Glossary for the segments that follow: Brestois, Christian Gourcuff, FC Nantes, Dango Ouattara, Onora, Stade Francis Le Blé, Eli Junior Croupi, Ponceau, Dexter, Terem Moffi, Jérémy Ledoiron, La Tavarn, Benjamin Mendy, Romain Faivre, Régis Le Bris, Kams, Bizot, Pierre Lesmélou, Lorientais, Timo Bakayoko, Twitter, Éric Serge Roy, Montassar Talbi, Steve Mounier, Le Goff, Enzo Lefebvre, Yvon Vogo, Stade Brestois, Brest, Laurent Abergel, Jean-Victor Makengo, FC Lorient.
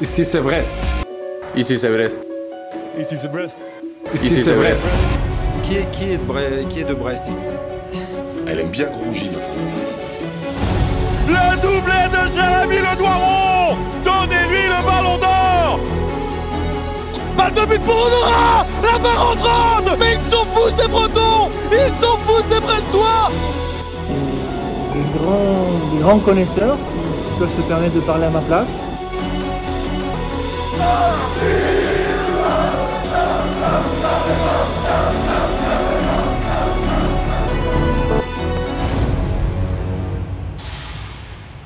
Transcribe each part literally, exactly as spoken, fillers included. Ici c'est Brest. Ici c'est Brest. Ici c'est Brest. Ici c'est Brest. Qui est, qui, est de Brest, qui est de Brest? Elle aime bien rougir, ma femme. Le doublé de Jérémy Ledoiron. Donnez-lui le ballon d'or. Balle de but pour Onora. La barre entrante. Mais ils sont fous ces Bretons. Ils sont fous ces Brestois. Des grands, grands connaisseurs qui peuvent se permettre de parler à ma place.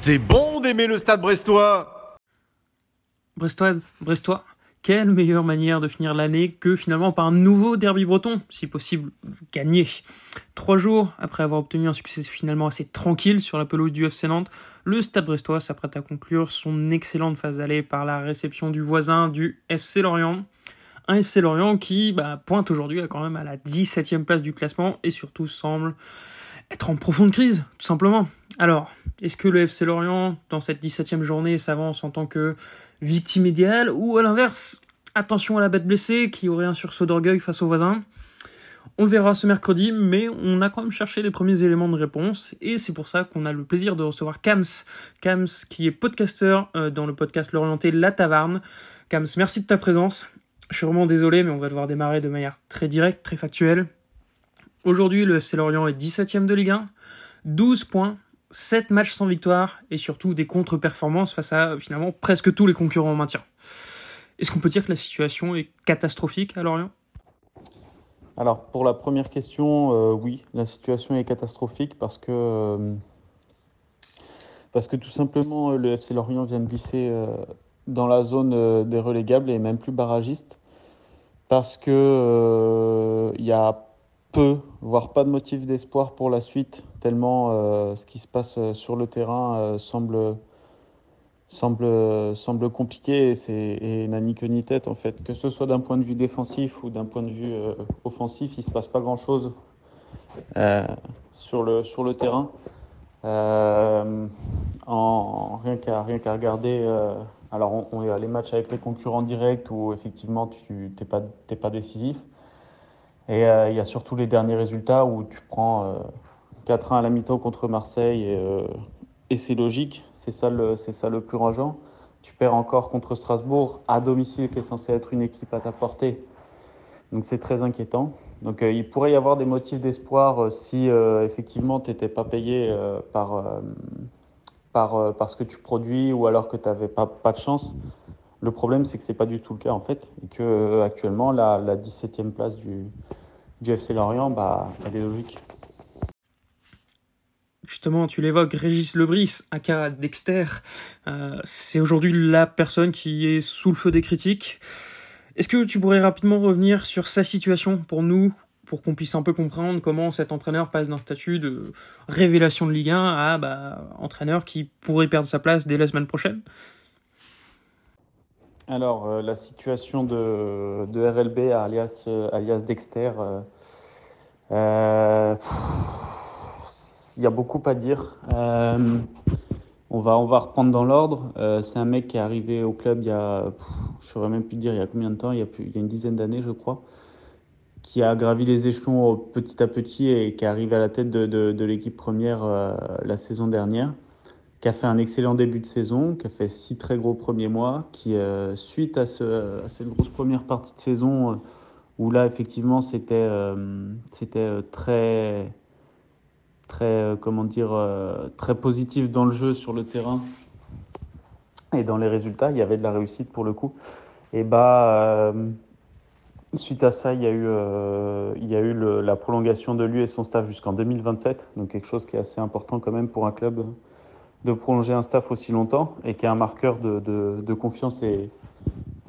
C'est bon d'aimer le Stade Brestois. Brestoise, Brestois, quelle meilleure manière de finir l'année que finalement par un nouveau derby breton, si possible gagné. Trois jours après avoir obtenu un succès finalement assez tranquille sur la pelouse du F C Nantes, le Stade Brestois s'apprête à conclure son excellente phase d'aller par la réception du voisin du F C Lorient. Un F C Lorient qui bah, pointe aujourd'hui à quand même à la dix-septième place du classement et surtout semble être en profonde crise, tout simplement. Alors, est-ce que le F C Lorient, dans cette dix-septième journée, s'avance en tant que victime idéale ou à l'inverse, attention à la bête blessée qui aurait un sursaut d'orgueil face aux voisins? On le verra ce mercredi, mais on a quand même cherché les premiers éléments de réponse, et c'est pour ça qu'on a le plaisir de recevoir Kams, Kams qui est podcasteur dans le podcast Lorientais La Tavarn. Kams, merci de ta présence. Je suis vraiment désolé, mais on va devoir démarrer de manière très directe, très factuelle. Aujourd'hui, le F C Lorient est dix-septième de Ligue un, douze points, sept matchs sans victoire, et surtout des contre-performances face à finalement presque tous les concurrents en maintien. Est-ce qu'on peut dire que la situation est catastrophique à Lorient ? Alors, pour la première question, euh, oui, la situation est catastrophique parce que, euh, parce que tout simplement, le F C Lorient vient de glisser euh, dans la zone euh, des relégables et même plus barragiste parce qu'il euh, y a peu, voire pas de motif d'espoir pour la suite, tellement euh, ce qui se passe sur le terrain euh, semble, semble, semble compliqué et, c'est, et n'a ni queue ni tête en fait. Que ce soit d'un point de vue défensif ou d'un point de vue euh, offensif, il ne se passe pas grand-chose euh, sur, le, sur le terrain. Euh, en, rien, qu'à, rien qu'à regarder, euh, alors on, on a les matchs avec les concurrents directs où effectivement tu n'es pas, t'es pas décisif. Et il euh, y a surtout les derniers résultats où tu prends euh, quatre à un à la mi-temps contre Marseille et, euh, et c'est logique, c'est ça, le, c'est ça le plus rageant. Tu perds encore contre Strasbourg à domicile qui est censé être une équipe à ta portée. Donc c'est très inquiétant. Donc euh, il pourrait y avoir des motifs d'espoir euh, si euh, effectivement tu n'étais pas payé euh, par, euh, par, euh, par ce que tu produis ou alors que tu n'avais pas, pas de chance. Le problème, c'est que ce n'est pas du tout le cas, en fait, et que euh, actuellement la, la dix-septième place du, du F C Lorient, bah, elle est logique. Justement, tu l'évoques, Régis Le Bris, aka Dexter, euh, c'est aujourd'hui la personne qui est sous le feu des critiques. Est-ce que tu pourrais rapidement revenir sur sa situation pour nous, pour qu'on puisse un peu comprendre comment cet entraîneur passe d'un statut de révélation de Ligue un à bah, entraîneur qui pourrait perdre sa place dès la semaine prochaine ? Alors, euh, la situation de, de R L B alias, euh, alias Dexter, euh, euh, pff, y a beaucoup à dire. Euh, on, va, on va reprendre dans l'ordre. Euh, c'est un mec qui est arrivé au club il y a, pff, je ne saurais même plus dire il y a combien de temps, il y a, plus, il y a une dizaine d'années, je crois, qui a gravi les échelons petit à petit et qui est arrivé à la tête de, de, de l'équipe première euh, la saison dernière, qui a fait un excellent début de saison, qui a fait six très gros premiers mois, qui, euh, suite à, ce, à cette grosse première partie de saison, euh, où là, effectivement, c'était, euh, c'était très, très, euh, comment dire, euh, très positif dans le jeu, sur le terrain, et dans les résultats, il y avait de la réussite pour le coup. Et bah, euh, suite à ça, il y a eu, euh, il y a eu le, la prolongation de lui et son staff jusqu'en deux mille vingt-sept, donc quelque chose qui est assez important quand même pour un club, de prolonger un staff aussi longtemps et qui est un marqueur de, de, de confiance et,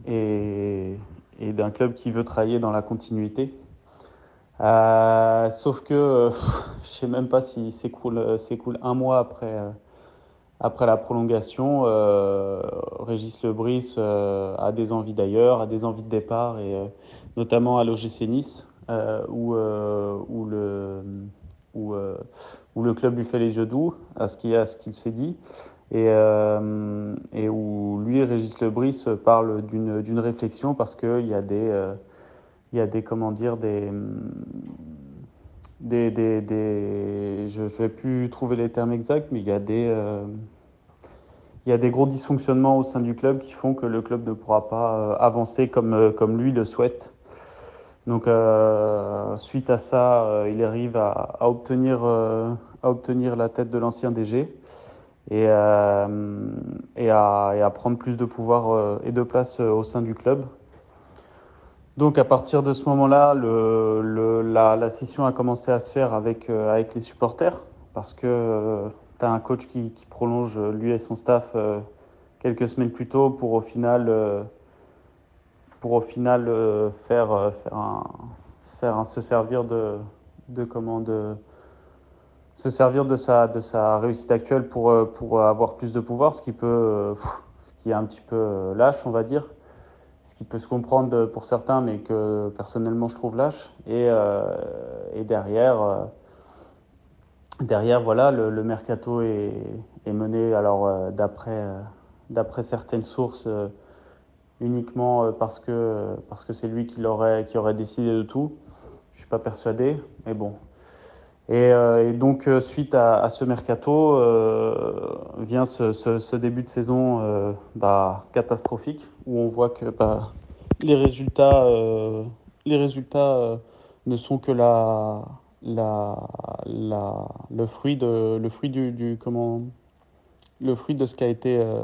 et, et d'un club qui veut travailler dans la continuité. Euh, sauf que euh, je ne sais même pas s'il s'écoule, s'écoule un mois après, euh, après la prolongation. Euh, Régis Le Bris euh, a des envies d'ailleurs, a des envies de départ, et euh, notamment à l'O G C Nice euh, où, euh, où le... Où, euh, où le club lui fait les yeux doux à ce qu'il, à ce qu'il s'est dit et, euh, et où lui lui, Régis Le Bris, parle d'une, d'une réflexion parce qu'il y a des, euh, il y a des, comment dire, des, des, des, des je ne vais plus trouver les termes exacts, mais il y a des, euh, il y a des gros dysfonctionnements au sein du club qui font que le club ne pourra pas avancer comme, comme lui le souhaite. Donc, euh, suite à ça, euh, il arrive à, à, obtenir, euh, à obtenir la tête de l'ancien D G et, euh, et, à, et à prendre plus de pouvoir euh, et de place euh, au sein du club. Donc, à partir de ce moment-là, le, le, la, la scission a commencé à se faire avec, euh, avec les supporters parce que euh, tu as un coach qui, qui prolonge, lui et son staff, euh, quelques semaines plus tôt pour au final... Euh, pour au final euh, faire, euh, faire, un, faire un, se servir de, de comment de, se servir de sa, de sa réussite actuelle pour, euh, pour avoir plus de pouvoir, ce qui peut euh, ce qui est un petit peu lâche, on va dire, ce qui peut se comprendre pour certains, mais que personnellement je trouve lâche. Et, euh, et derrière, euh, derrière voilà, le, le mercato est, est mené alors euh, d'après, euh, d'après certaines sources. Euh, uniquement parce que, parce que c'est lui qui, l'aurait, qui aurait décidé de tout. Je ne suis pas persuadé, mais bon. Et, euh, et donc, suite à, à ce mercato, euh, vient ce, ce, ce début de saison euh, bah, catastrophique, où on voit que bah, les résultats, euh, les résultats euh, ne sont que la, la, la, le fruit de, le fruit du, du, comment, le fruit de ce qui a été... Euh,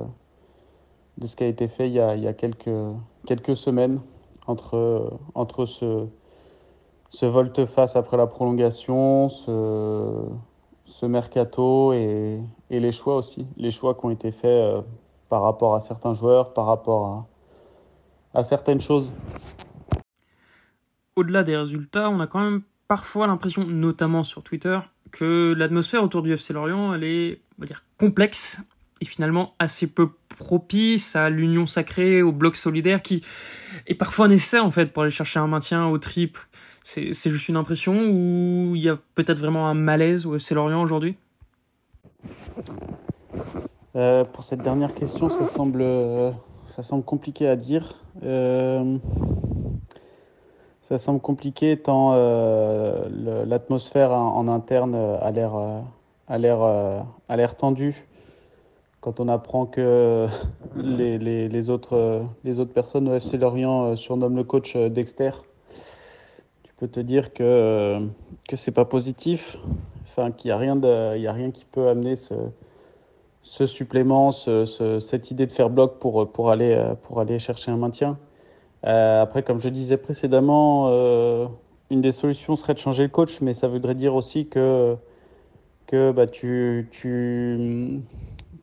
de ce qui a été fait il y a, il y a quelques, quelques semaines entre, entre ce, ce volte-face après la prolongation, ce, ce mercato et, et les choix aussi. Les choix qui ont été faits par rapport à certains joueurs, par rapport à, à certaines choses. Au-delà des résultats, on a quand même parfois l'impression, notamment sur Twitter, que l'atmosphère autour du F C Lorient, elle est, on va dire, complexe. Est finalement assez peu propice à l'union sacrée, au bloc solidaire qui est parfois nécessaire en fait pour aller chercher un maintien au trip. C'est, c'est juste une impression où il y a peut-être vraiment un malaise au F C Lorient aujourd'hui. Euh, pour cette dernière question, ça semble, euh, ça semble compliqué à dire. Euh, ça semble compliqué tant euh, le, l'atmosphère en, en interne a l'air, a l'air, a l'air tendue. Quand on apprend que les, les, les, autres, les autres personnes au F C Lorient surnomment le coach Dexter, tu peux te dire que, que c'est pas positif, enfin, qu'il n'y a rien de, il y a rien qui peut amener ce, ce supplément, ce, ce, cette idée de faire bloc pour, pour, aller, pour aller chercher un maintien. Euh, après, comme je disais précédemment, euh, une des solutions serait de changer le coach, mais ça voudrait dire aussi que, que bah, tu... tu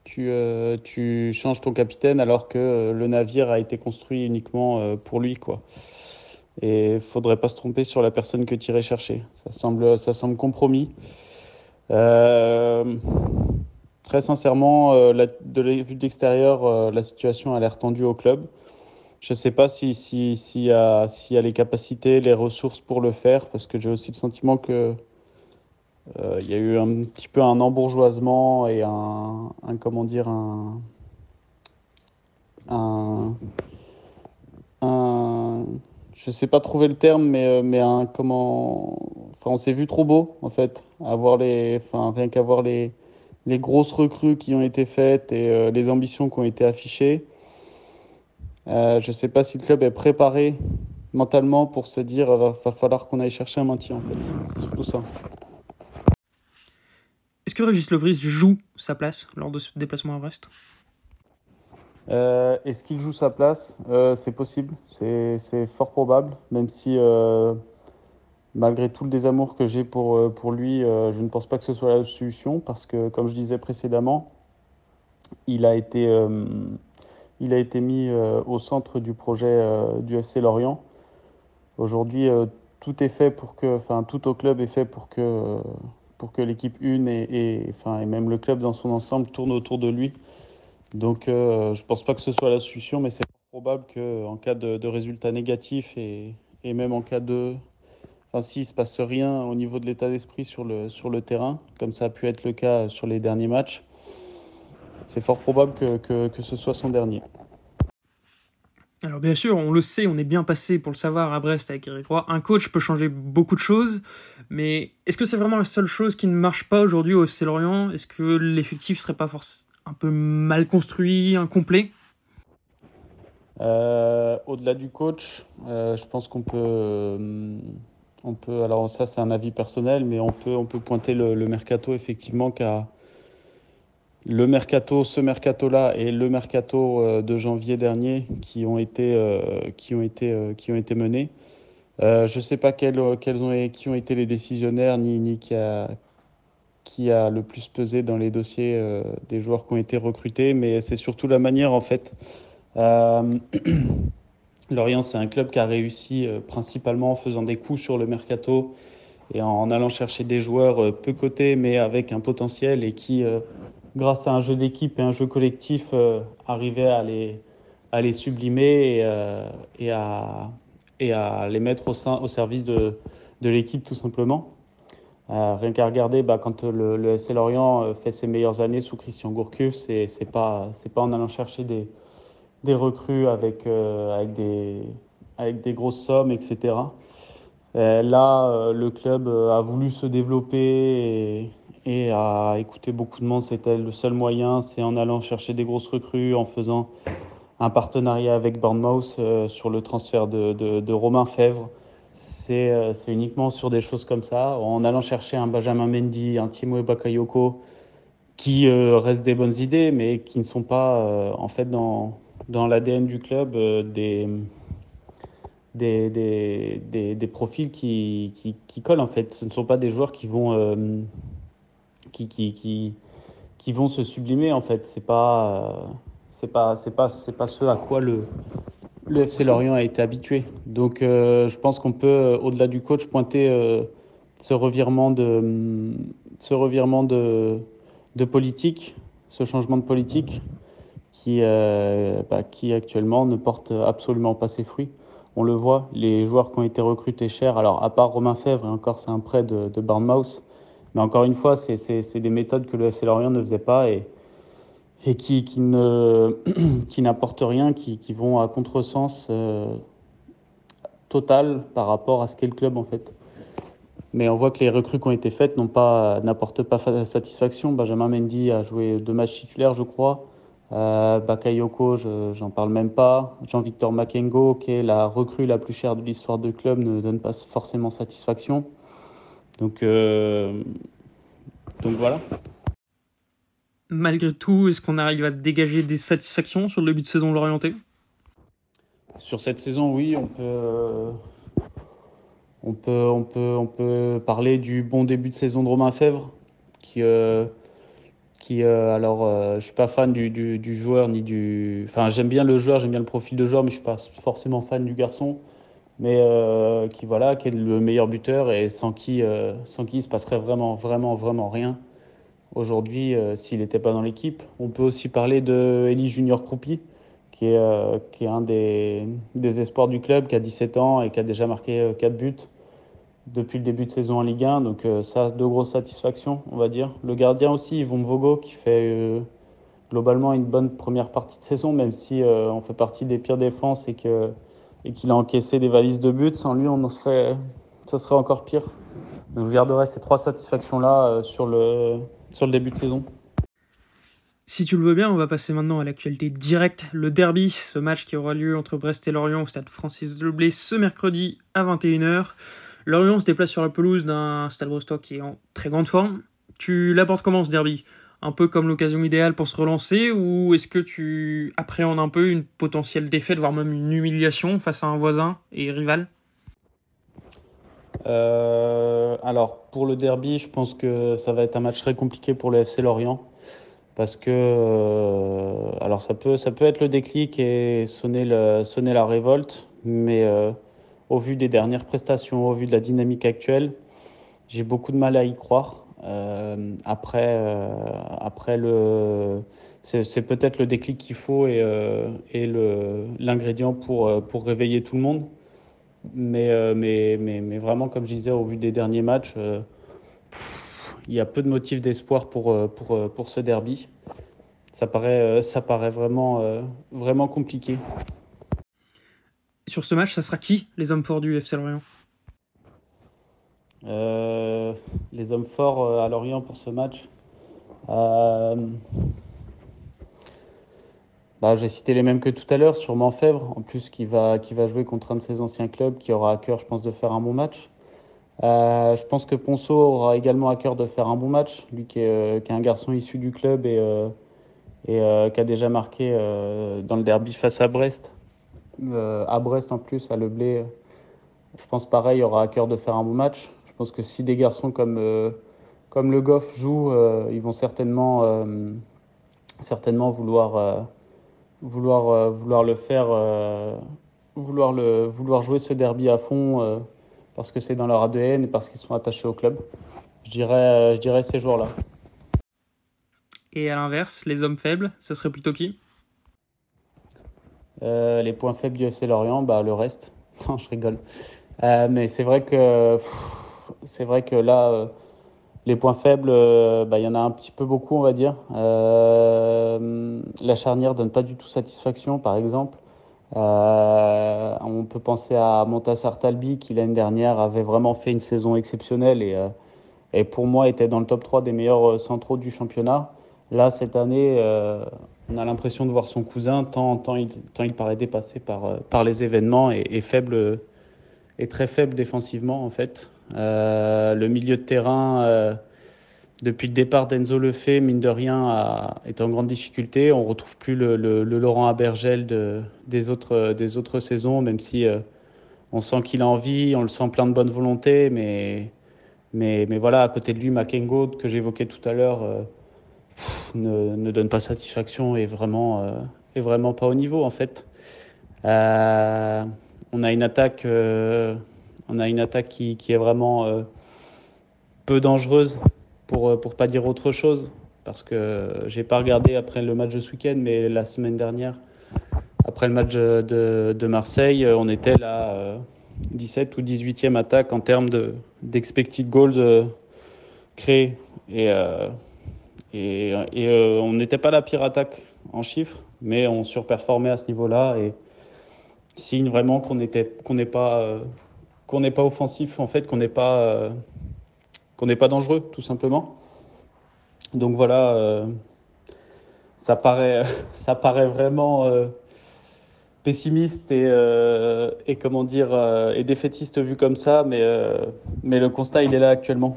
Tu, euh, tu changes ton capitaine alors que euh, le navire a été construit uniquement euh, pour lui, quoi. Et il ne faudrait pas se tromper sur la personne que tu irais chercher. Ça semble, ça semble compromis. Euh, très sincèrement, euh, la, de la vue de l'extérieur, euh, la situation a l'air tendue au club. Je ne sais pas s'il si, si, si y a, si y a les capacités, les ressources pour le faire, parce que j'ai aussi le sentiment que... Il euh, y a eu un petit peu un embourgeoisement et un, un comment dire, un, un, un, je sais pas trouver le terme, mais mais un comment, enfin on s'est vu trop beau en fait, avoir les, enfin rien qu'avoir les les grosses recrues qui ont été faites et euh, les ambitions qui ont été affichées. Euh, je sais pas si le club est préparé mentalement pour se dire va, va falloir qu'on aille chercher un maintien en fait, c'est surtout ça. Est-ce que Régis Le Bris joue sa place lors de ce déplacement à Brest ? euh, Est-ce qu'il joue sa place ? euh, C'est possible, c'est, c'est fort probable, même si euh, malgré tout le désamour que j'ai pour, pour lui, euh, je ne pense pas que ce soit la solution parce que, comme je disais précédemment, il a été, euh, il a été mis euh, au centre du projet euh, du F C Lorient. Aujourd'hui, euh, tout est fait pour que, enfin, tout au club est fait pour que... Euh, pour que l'équipe une et, et, enfin, et même le club dans son ensemble tourne autour de lui. Donc euh, je ne pense pas que ce soit la solution, mais c'est probable qu'en cas de, de résultat négatif et, et même en cas de... Enfin, s'il ne se passe rien au niveau de l'état d'esprit sur le, sur le terrain, comme ça a pu être le cas sur les derniers matchs, c'est fort probable que, que, que ce soit son dernier. Alors bien sûr, on le sait, on est bien passé pour le savoir à Brest avec Éric Roy. Un coach peut changer beaucoup de choses, mais est-ce que c'est vraiment la seule chose qui ne marche pas aujourd'hui au F C Lorient? Est-ce que l'effectif serait pas forcément un peu mal construit, incomplet? euh, Au-delà du coach, euh, je pense qu'on peut, euh, on peut, alors ça c'est un avis personnel, mais on peut, on peut pointer le, le mercato effectivement qu'à Le mercato, ce mercato-là et le mercato de janvier dernier qui ont été, euh, qui ont été, euh, qui ont été menés. Euh, je ne sais pas quels, quels ont, qui ont été les décisionnaires ni, ni qui, a, qui a le plus pesé dans les dossiers euh, des joueurs qui ont été recrutés, mais c'est surtout la manière en fait. Euh, Lorient, c'est un club qui a réussi euh, principalement en faisant des coups sur le mercato et en, en allant chercher des joueurs euh, peu cotés mais avec un potentiel et qui... Euh, grâce à un jeu d'équipe et un jeu collectif, euh, arriver à les, à les sublimer et, euh, et, à, et à les mettre au, sein, au service de, de l'équipe, tout simplement. Euh, rien qu'à regarder, bah, quand le, le F C Lorient fait ses meilleures années sous Christian Gourcuff, c'est, c'est pas, c'est pas en allant chercher des, des recrues avec, euh, avec, des, avec des grosses sommes, et cetera. Euh, là, euh, le club a voulu se développer et... Et à écouter beaucoup de monde, c'était le seul moyen, c'est en allant chercher des grosses recrues, en faisant un partenariat avec Bournemouth euh, sur le transfert de, de, de Romain Faivre. C'est, euh, c'est uniquement sur des choses comme ça, en allant chercher un Benjamin Mendy, un Timo Bakayoko, qui euh, restent des bonnes idées, mais qui ne sont pas euh, en fait dans, dans l'A D N du club euh, des... Des, des, des, des profils qui, qui, qui collent en fait. Ce ne sont pas des joueurs qui vont... Euh, Qui, qui, qui, qui vont se sublimer en fait. C'est pas, euh, c'est pas, c'est pas, c'est pas ce à quoi le, le F C Lorient a été habitué. Donc euh, je pense qu'on peut, au-delà du coach, pointer euh, ce revirement, de, ce revirement de, de politique, ce changement de politique qui, euh, bah, qui actuellement ne porte absolument pas ses fruits. On le voit, les joueurs qui ont été recrutés chers, alors à part Romain Faivre, et encore c'est un prêt de, de Bournemouth, mais encore une fois, c'est, c'est, c'est des méthodes que le F C Lorient ne faisait pas et, et qui, qui, ne, qui n'apportent rien, qui, qui vont à contresens euh, total par rapport à ce qu'est le club en fait. Mais on voit que les recrues qui ont été faites n'ont pas, n'apportent pas satisfaction. Benjamin Mendy a joué deux matchs titulaires, je crois. Euh, Bakayoko, je, j'en parle même pas. Jean-Victor Makengo, qui est la recrue la plus chère de l'histoire du club, ne donne pas forcément satisfaction. Donc, euh... Donc voilà. Malgré tout, est-ce qu'on arrive à dégager des satisfactions sur le début de saison l'orienté? Sur cette saison, oui, on peut... On, peut, on, peut, on peut parler du bon début de saison de Romain Faivre. Qui, euh... qui euh... alors, euh... je ne suis pas fan du, du, du joueur, ni du... Enfin, j'aime bien le joueur, j'aime bien le profil de joueur, mais je ne suis pas forcément fan du garçon. mais euh, qui, voilà, qui est le meilleur buteur et sans qui, euh, sans qui il ne se passerait vraiment, vraiment, vraiment rien. Aujourd'hui, euh, s'il n'était pas dans l'équipe, on peut aussi parler de Eli Junior Croupi, qui est, euh, qui est un des, des espoirs du club, qui a dix-sept ans et qui a déjà marqué quatre buts depuis le début de saison en Ligue un. Donc euh, ça, de grosses satisfactions, on va dire. Le gardien aussi, Yvon Vogo, qui fait euh, globalement une bonne première partie de saison, même si euh, on fait partie des pires défenses et que... et qu'il a encaissé des valises de buts. Sans lui, on en serait, ça serait encore pire. Donc je garderai ces trois satisfactions-là sur le, sur le début de saison. Si tu le veux bien, on va passer maintenant à l'actualité directe. Le derby, ce match qui aura lieu entre Brest et Lorient au stade Francis Le Blé ce mercredi à vingt et une heures. Lorient se déplace sur la pelouse d'un Stade Brestois qui est en très grande forme. Tu l'apportes comment ce derby ? Un peu comme l'occasion idéale pour se relancer, ou est-ce que tu appréhendes un peu une potentielle défaite, voire même une humiliation face à un voisin et rival ? euh, Alors, pour le derby, je pense que ça va être un match très compliqué pour le F C Lorient, parce que euh, alors ça peut, ça peut être le déclic et sonner, le, sonner la révolte, mais euh, au vu des dernières prestations, au vu de la dynamique actuelle, j'ai beaucoup de mal à y croire. Euh, après, euh, après le, c'est, c'est peut-être le déclic qu'il faut et, euh, et le, l'ingrédient pour, pour réveiller tout le monde. Mais, euh, mais, mais, mais vraiment, comme je disais, au vu des derniers matchs, euh, il y a peu de motifs d'espoir pour, pour, pour ce derby. Ça paraît, ça paraît vraiment, euh, vraiment compliqué. Sur ce match, ça sera qui les hommes forts du F C Lorient ? euh, Les hommes forts à Lorient pour ce match euh... bah, j'ai cité les mêmes que tout à l'heure, sûrement Faivre, en plus qui va, qui va jouer contre un de ses anciens clubs, qui aura à cœur, je pense, de faire un bon match. Euh, je pense que Ponceau aura également à cœur de faire un bon match, lui qui est, euh, qui est un garçon issu du club et, euh, et euh, qui a déjà marqué euh, dans le derby face à Brest, euh, à Brest en plus, à Le Blé. Je pense pareil, il aura à cœur de faire un bon match. Je pense que si des garçons comme, euh, comme Le Goff jouent, euh, ils vont certainement, euh, certainement vouloir, euh, vouloir, euh, vouloir le faire, euh, vouloir, le, vouloir jouer ce derby à fond. Euh, parce que c'est dans leur A D N et parce qu'ils sont attachés au club. Je dirais, je dirais ces joueurs-là. Et à l'inverse, les hommes faibles, ce serait plutôt qui ? euh, Les points faibles du F C Lorient, bah, le reste. Non, je rigole. Euh, mais c'est vrai que, pff, c'est vrai que là, euh, les points faibles, euh, bah, y en a un petit peu beaucoup, on va dire. Euh, la charnière ne donne pas du tout satisfaction, par exemple. Euh, on peut penser à Montassar Talbi qui l'année dernière avait vraiment fait une saison exceptionnelle et, euh, et pour moi était dans le top trois des meilleurs centraux du championnat. Là cette année euh, on a l'impression de voir son cousin tant, tant, il, tant il paraît dépassé par, par les événements et, et faible et très faible défensivement en fait. Euh, le milieu de terrain euh, depuis le départ d'Enzo Lefebvre, mine de rien, a, est en grande difficulté. On ne retrouve plus le, le, le Laurent Abergel de, des, autres, des autres saisons, même si euh, on sent qu'il a envie, on le sent plein de bonne volonté. Mais, mais, mais voilà, à côté de lui, Makengo, que j'évoquais tout à l'heure, euh, pff, ne, ne donne pas satisfaction et vraiment, euh, est vraiment pas au niveau, en fait. Euh, on a une attaque, euh, on a une attaque qui, qui est vraiment euh, peu dangereuse. Pour pour pas dire autre chose, parce que j'ai pas regardé après le match de ce week-end, mais la semaine dernière, après le match de, de Marseille, on était la euh, dix-septième ou dix-huitième attaque en termes de, d'expected goals euh, créés. Et, euh, et, et euh, on n'était pas la pire attaque en chiffres, mais on surperformait à ce niveau-là. Et signe vraiment qu'on était, qu'on n'est pas, euh, qu'on n'est pas offensif, en fait, qu'on n'est pas... Euh, qu'on n'est pas dangereux, tout simplement. Donc voilà, euh, ça, paraît, ça paraît vraiment euh, pessimiste et, euh, et, comment dire, euh, et défaitiste vu comme ça, mais, euh, mais le constat, il est là actuellement.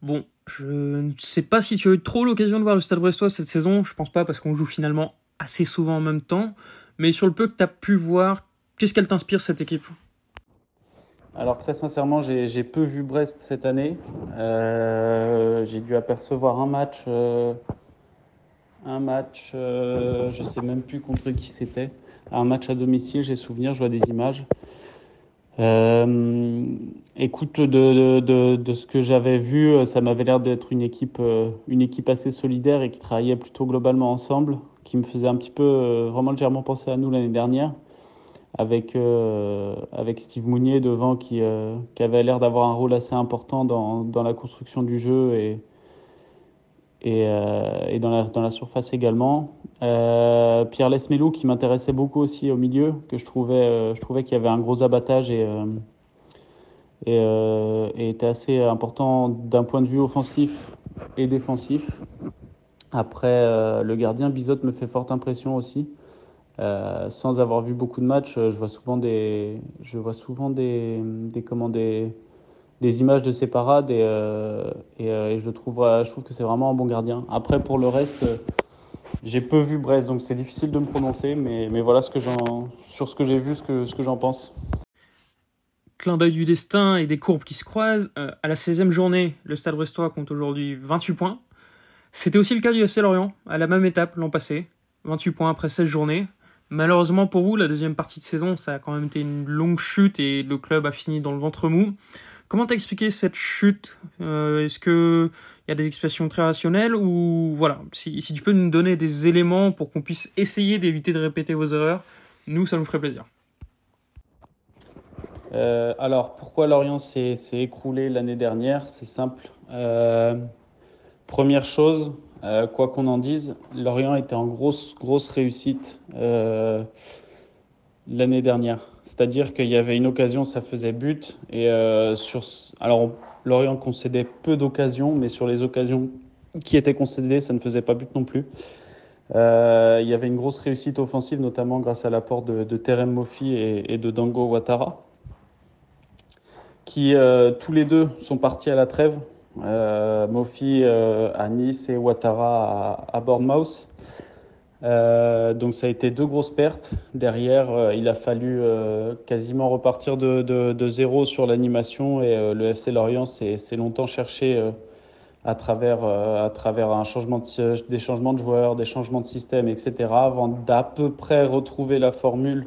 Bon, je ne sais pas si tu as eu trop l'occasion de voir le Stade Brestois cette saison, je pense pas, parce qu'on joue finalement assez souvent en même temps, mais sur le peu que tu as pu voir, qu'est-ce qu'elle t'inspire, cette équipe ? Alors très sincèrement, j'ai, j'ai peu vu Brest cette année. Euh, j'ai dû apercevoir un match, euh, un match, euh, je sais même plus contre qui c'était. Un match à domicile, j'ai souvenir, je vois des images. Euh, écoute, de, de, de, de ce que j'avais vu, ça m'avait l'air d'être une équipe, euh, une équipe assez solidaire et qui travaillait plutôt globalement ensemble, qui me faisait un petit peu, euh, vraiment légèrement penser à nous l'année dernière. Avec, euh, avec Steve Mounier devant qui, euh, qui avait l'air d'avoir un rôle assez important dans, dans la construction du jeu et, et, euh, et dans, la, dans la surface également. Euh, Pierre Lesmélou qui m'intéressait beaucoup aussi au milieu, que je trouvais, euh, je trouvais qu'il y avait un gros abattage et, euh, et, euh, et était assez important d'un point de vue offensif et défensif. Après, euh, le gardien Bizot me fait forte impression aussi. Euh, sans avoir vu beaucoup de matchs, je vois souvent des, je vois souvent des, des, comment, des, des images de ses parades et, euh, et, euh, et je, trouve, je trouve que c'est vraiment un bon gardien. Après, pour le reste, j'ai peu vu Brest, donc c'est difficile de me prononcer, mais, mais voilà ce que j'en, sur ce que j'ai vu, ce que, ce que j'en pense. Clin d'œil du destin et des courbes qui se croisent. Euh, à la seizième journée, le Stade Brestois compte aujourd'hui vingt-huit points. C'était aussi le cas du F C Lorient, à la même étape l'an passé, vingt-huit points après seize journées. Malheureusement pour vous, la deuxième partie de saison, ça a quand même été une longue chute et le club a fini dans le ventre mou. Comment t'expliquer cette chute ? euh, Est-ce qu'il y a des explications très rationnelles ou voilà, si, si tu peux nous donner des éléments pour qu'on puisse essayer d'éviter de répéter vos erreurs, nous, ça nous ferait plaisir. Euh, alors, pourquoi Lorient s'est, s'est écroulé l'année dernière ? C'est simple. Euh, première chose... Euh, quoi qu'on en dise, Lorient était en grosse, grosse réussite euh, l'année dernière. C'est-à-dire qu'il y avait une occasion, ça faisait but. Et euh, sur, alors Lorient concédait peu d'occasions, mais sur les occasions qui étaient concédées, ça ne faisait pas but non plus. Euh, il y avait une grosse réussite offensive, notamment grâce à l'apport de, de Terem Moffi et, et de Dango Ouattara, qui euh, tous les deux sont partis à la trêve. Euh, Moffi euh, à Nice et Ouattara à, à Bournemouth. Euh, donc ça a été deux grosses pertes. Derrière, euh, il a fallu euh, quasiment repartir de, de, de zéro sur l'animation et euh, le F C Lorient s'est, s'est longtemps cherché euh, à travers, euh, à travers un changement de, des changements de joueurs, des changements de système, et cetera avant d'à peu près retrouver la formule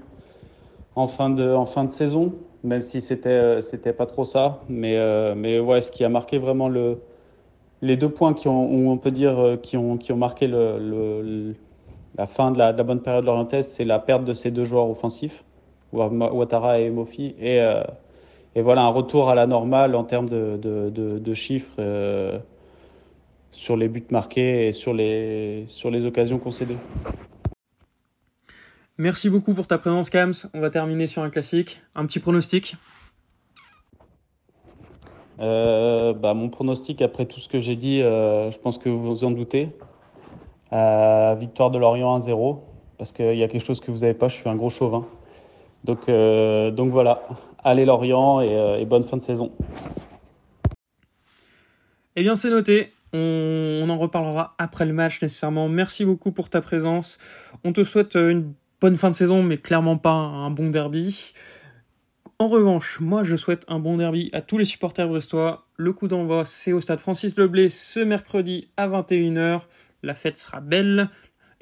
en fin de, en fin de saison, même si c'était, euh, c'était pas trop ça. Mais, euh, mais ouais, ce qui a marqué vraiment le, les deux points qui ont, on peut dire, qui ont, qui ont marqué le, le, le la fin de la, de la bonne période lorientaise, c'est la perte de ces deux joueurs offensifs, Ouattara et Moffi, et, euh, et voilà un retour à la normale en termes de, de, de, de chiffres euh, sur les buts marqués et sur les, sur les occasions concédées. Merci beaucoup pour ta présence, Kams. On va terminer sur un classique. Un petit pronostic. euh, bah, Mon pronostic, après tout ce que j'ai dit, euh, je pense que vous vous en doutez. Euh, victoire de Lorient un zéro, parce qu'il y a quelque chose que vous n'avez pas, je suis un gros chauvin. Donc, euh, donc voilà, allez Lorient et, euh, et bonne fin de saison. Eh bien c'est noté, on, on en reparlera après le match nécessairement. Merci beaucoup pour ta présence. On te souhaite une bonne fin de saison, mais clairement pas un bon derby. En revanche, moi je souhaite un bon derby à tous les supporters brestois. Le coup d'envoi, c'est au stade Francis Le Blé ce mercredi à vingt et une heures. La fête sera belle,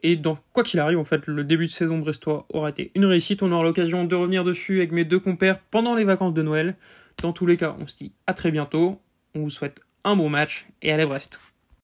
et dans, quoi qu'il arrive, en fait, le début de saison brestois aura été une réussite. On aura l'occasion de revenir dessus avec mes deux compères pendant les vacances de Noël. Dans tous les cas, on se dit à très bientôt, on vous souhaite un bon match, et allez Brest!